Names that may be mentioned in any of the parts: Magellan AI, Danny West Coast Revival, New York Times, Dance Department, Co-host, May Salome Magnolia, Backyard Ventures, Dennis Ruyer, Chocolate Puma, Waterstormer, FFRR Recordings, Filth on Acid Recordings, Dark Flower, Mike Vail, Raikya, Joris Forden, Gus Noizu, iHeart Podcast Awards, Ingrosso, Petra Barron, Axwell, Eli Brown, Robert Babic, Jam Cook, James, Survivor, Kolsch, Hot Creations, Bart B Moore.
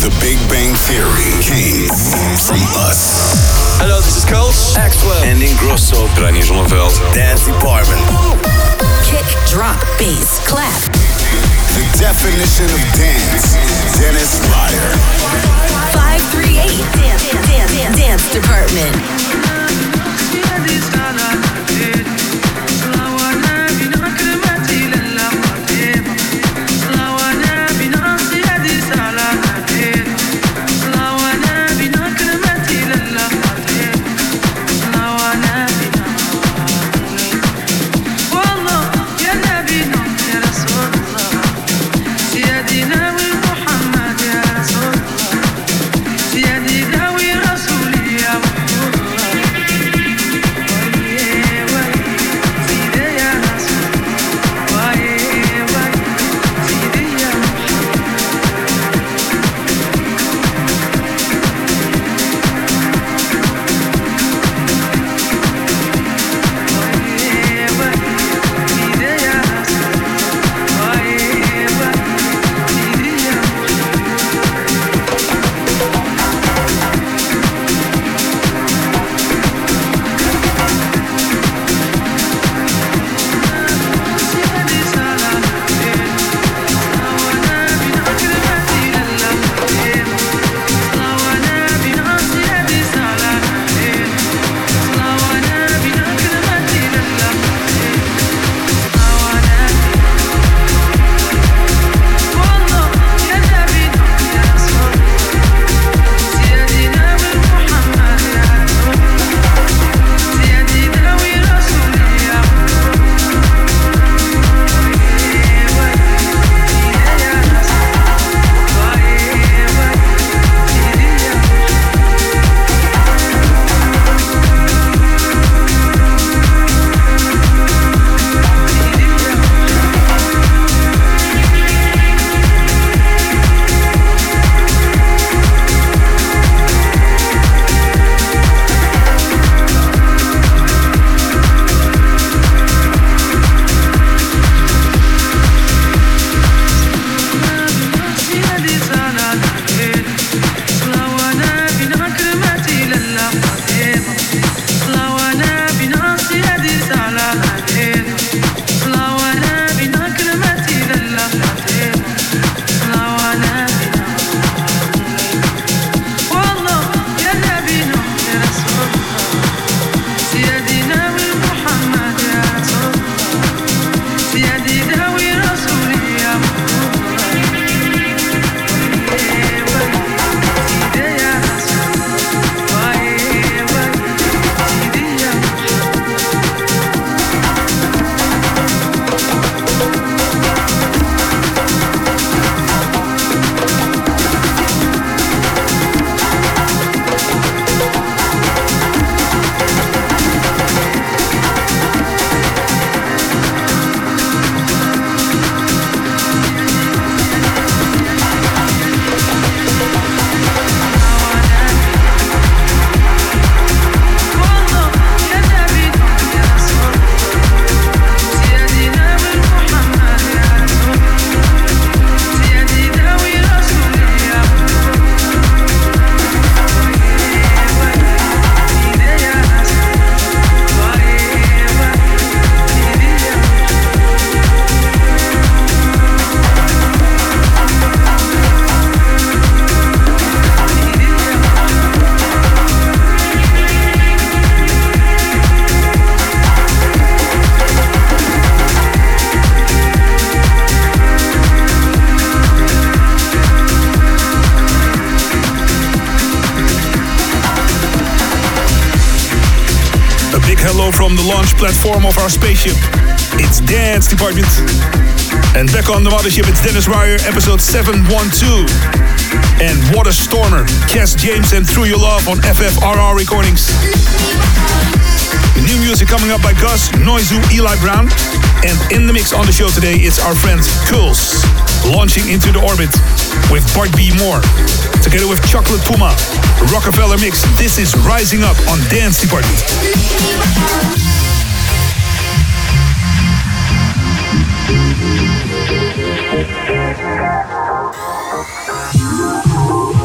The Big Bang Theory came from us. Hello, this is Kolsch, Axwell, and Ingrosso, Reinier Zonneveld, Dance Department. Kick, drop, bass, clap. The definition of dance, Dennis Ruyer. 538 Dance Department. Platform of our spaceship. It's Dance Department. And back on the mothership, it's Dennis Ruyer, episode 712. And Waterstormer, Cass James and Through Your Love on FFRR Recordings. New music coming up by Gus Noizu, Eli Brown. And in the mix on the show today, it's our friend Kolsch, launching into the orbit with Bart B Moore, together with Chocolate Puma, Rockefeller Mix. This is Rising Up on Dance Department. Thank you.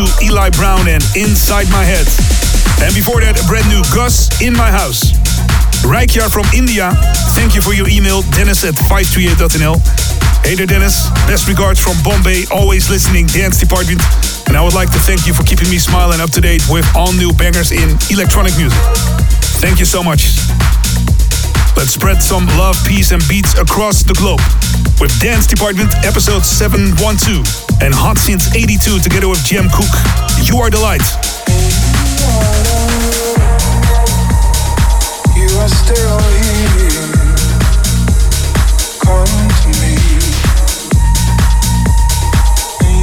82, Eli Brown and Inside My Head. And before that, a brand new Gus, In My House. Raikya from India, thank you for your email, dennis@538.nl. Hey there, Dennis. Best regards from Bombay, always listening, Dance Department. And I would like to thank you for keeping me smiling up to date with all new bangers in electronic music. Thank you so much. Let's spread some love, peace and beats across the globe with Dance Department episode 712 and Hot Since 82 together with Jam Cook. You Are the Light. You are still here. Come to me. You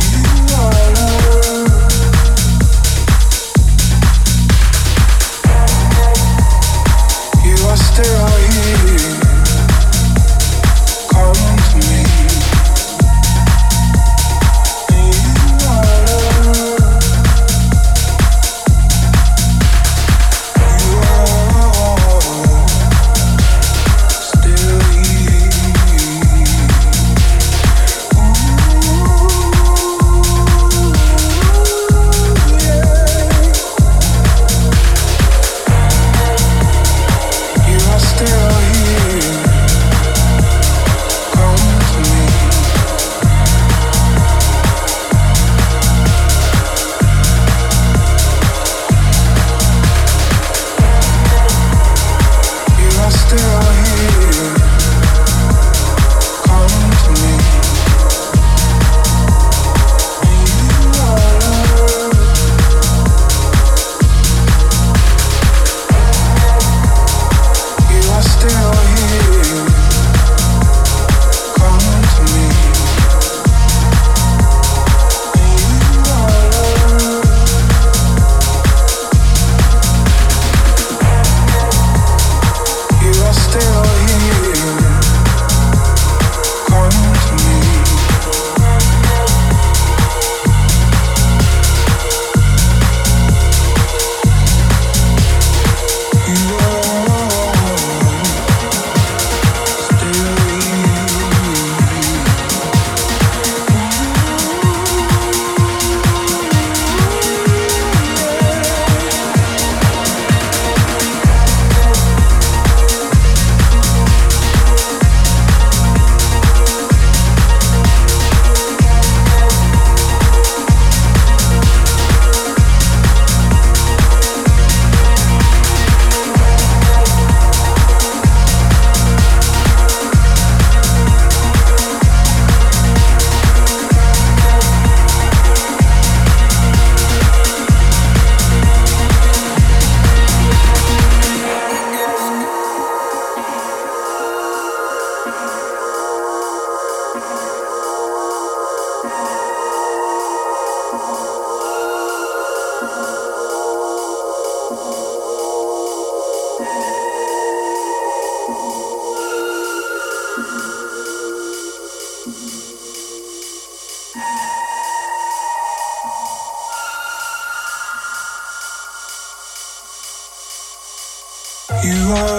are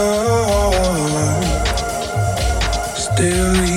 love. You are still here.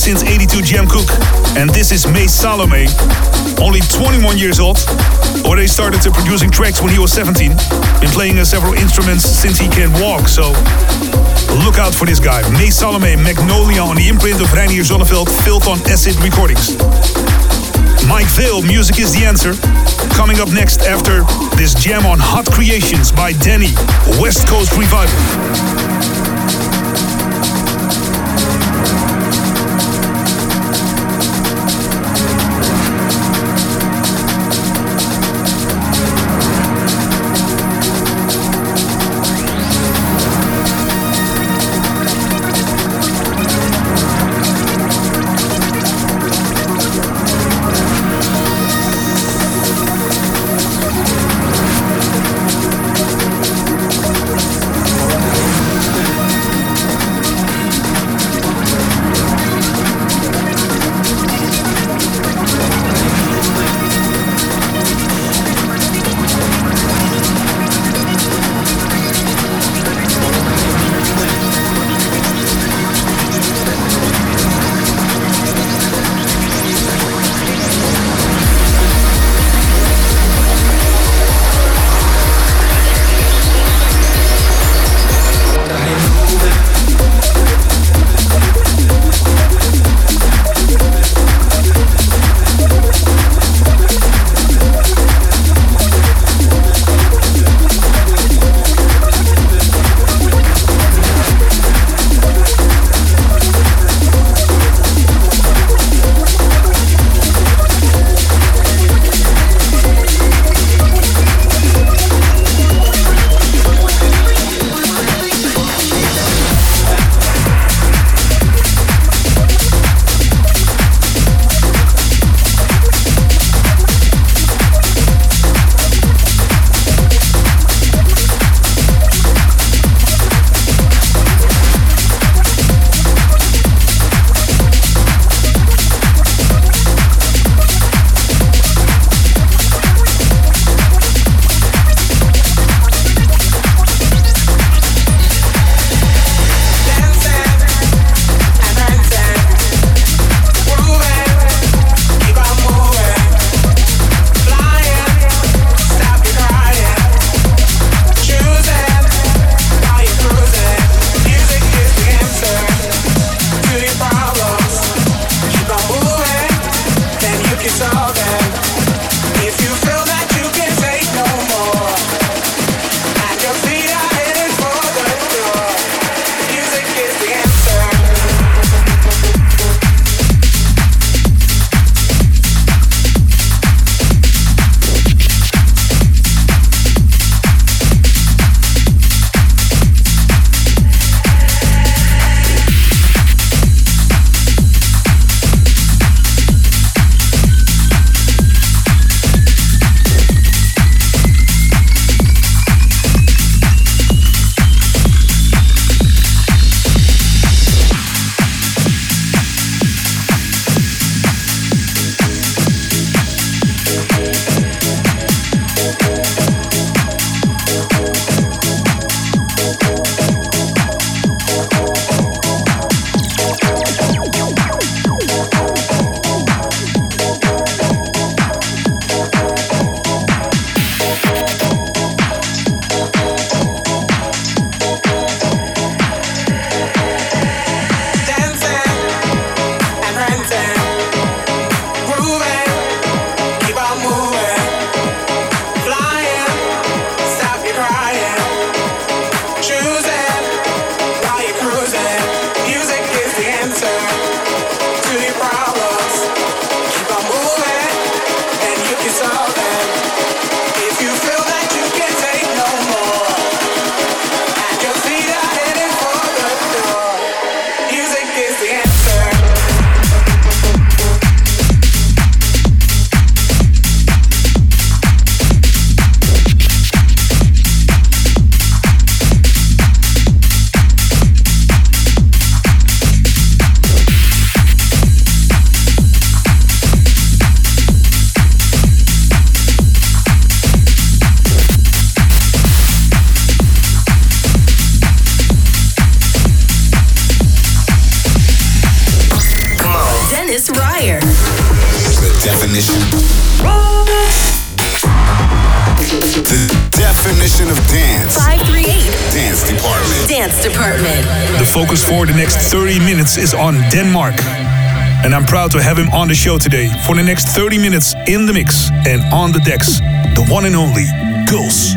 Since 82 Jam Cook, and this is May Salome, only 21 years old. They started to producing tracks when he was 17, been playing several instruments since he can walk, so look out for this guy, May Salome Magnolia, on the imprint of Reinier Zonneveld, Filth on Acid Recordings. Mike Vail, Music is the Answer, coming up next after this jam on Hot Creations by Danny West Coast Revival. of dance. 538 Dance Department. The focus for the next 30 minutes is on Denmark. And I'm proud to have him on the show today for the next 30 minutes in the mix and on the decks. The one and only Kolsch.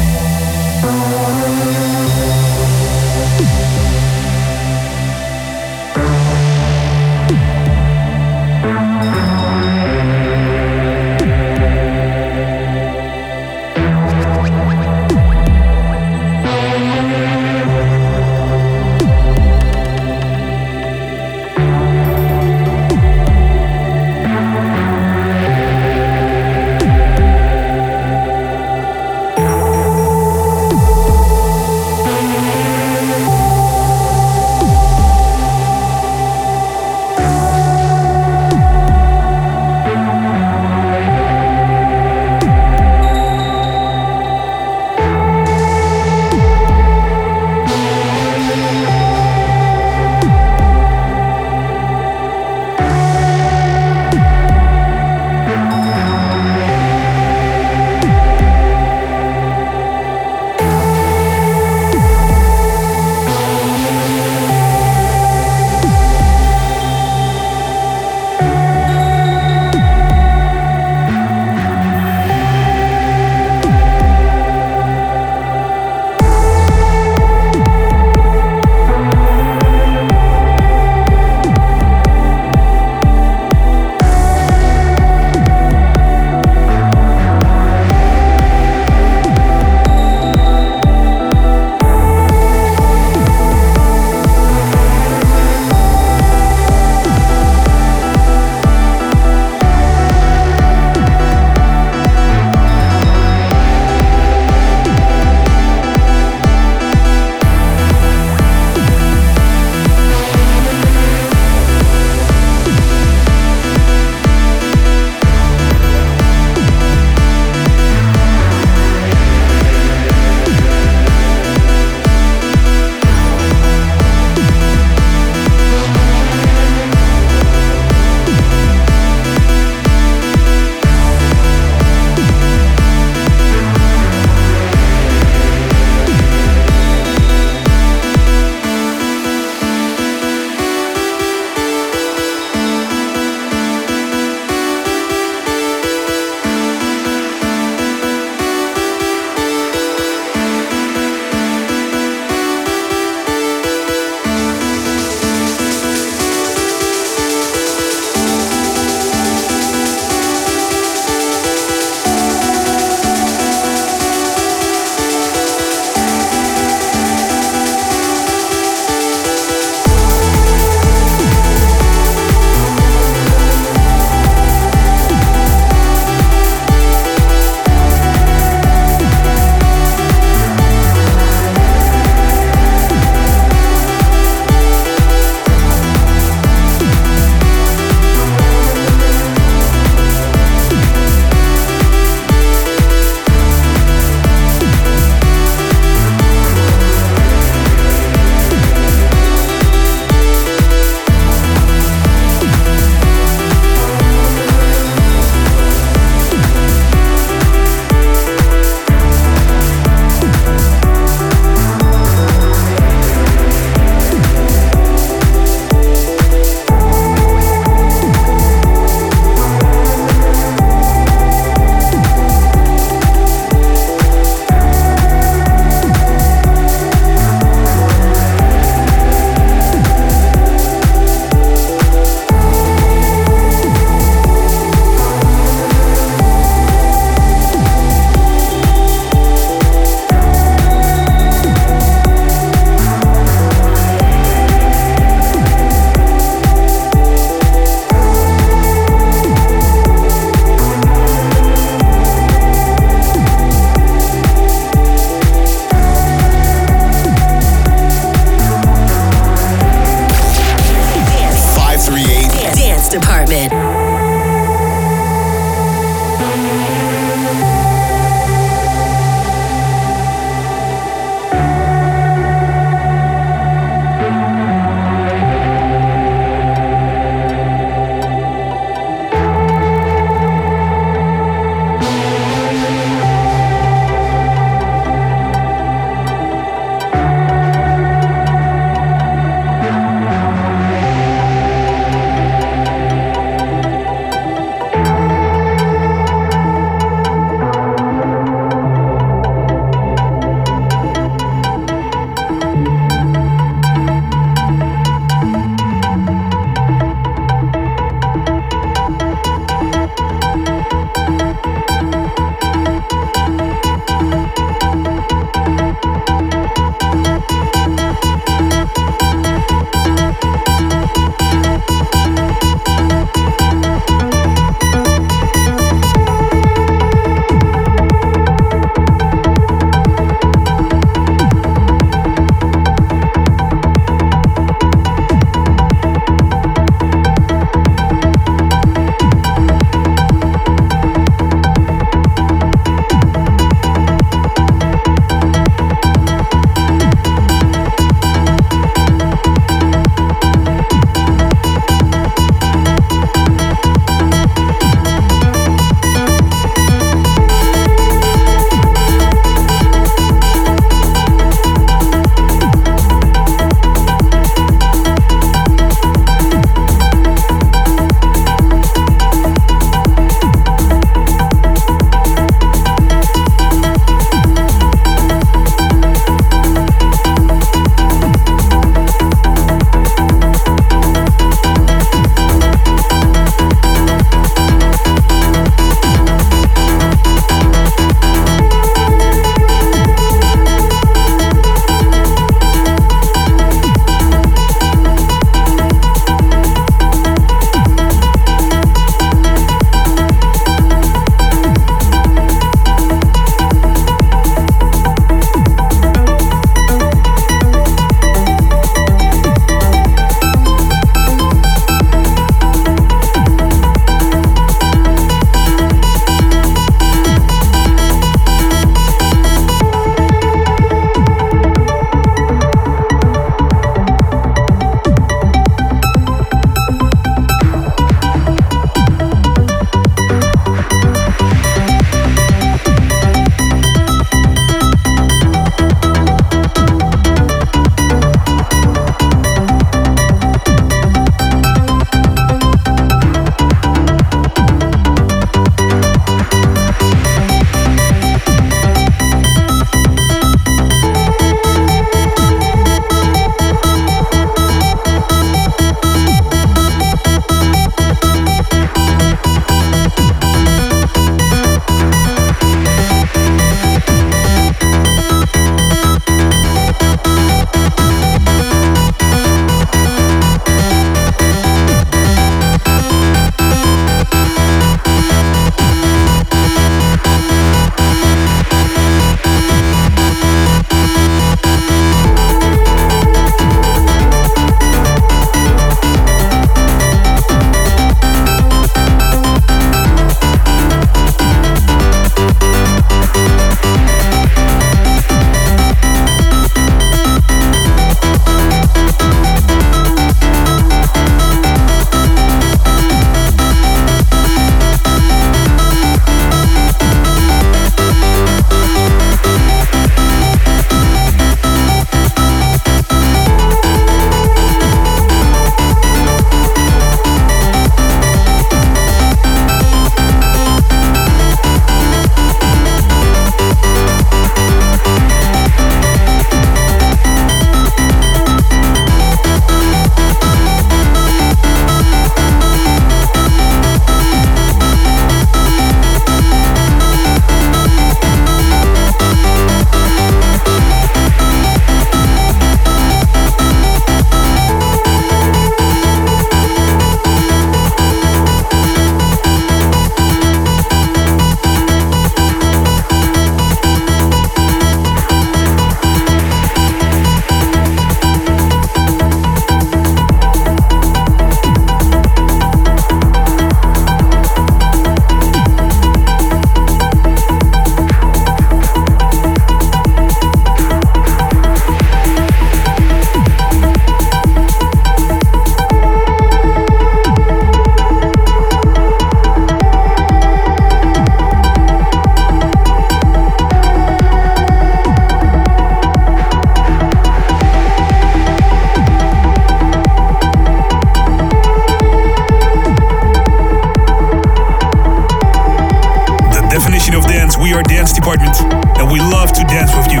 department, and we love to dance with you.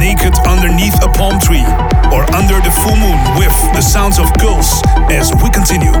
Naked underneath a palm tree or under the full moon with the sounds of girls as we continue.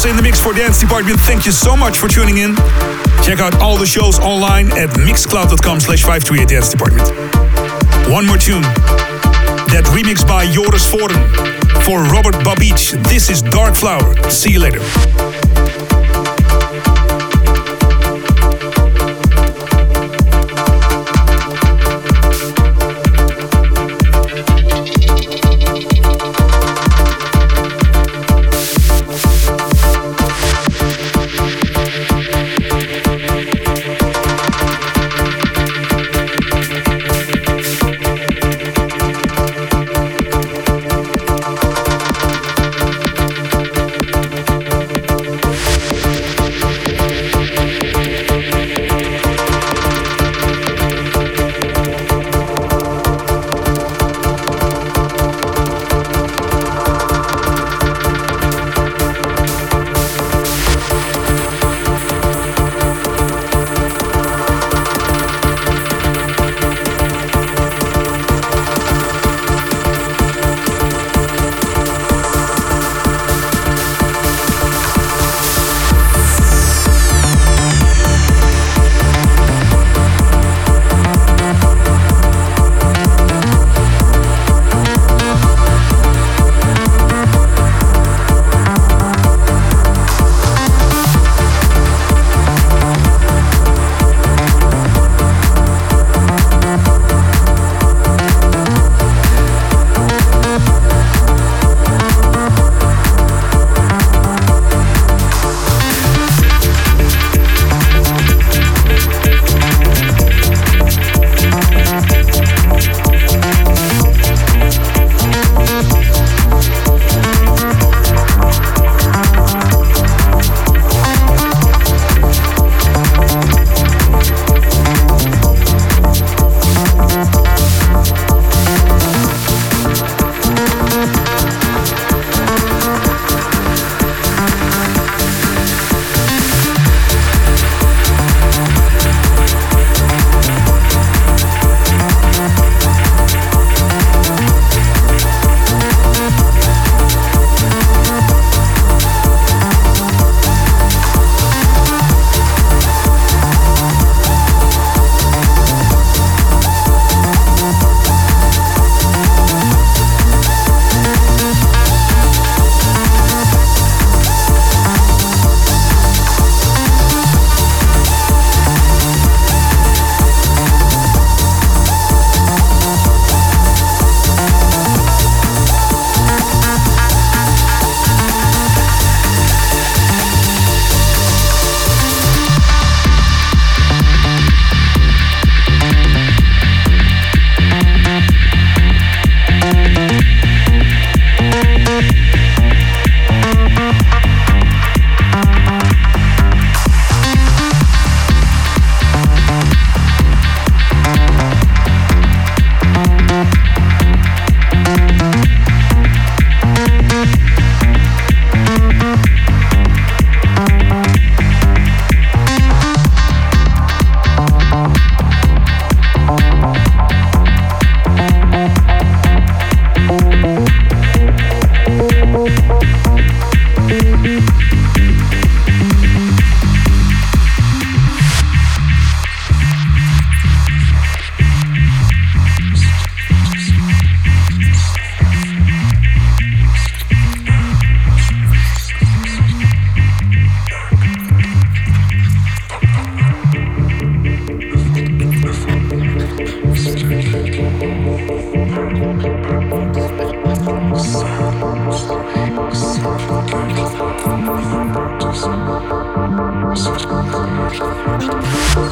also in the Mix for Dance department. Thank you so much for tuning in. Check out all the shows online at mixcloud.com/538dance department. One more tune. That remix by Joris Forden for Robert Babic. This is Dark Flower. See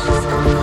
you later.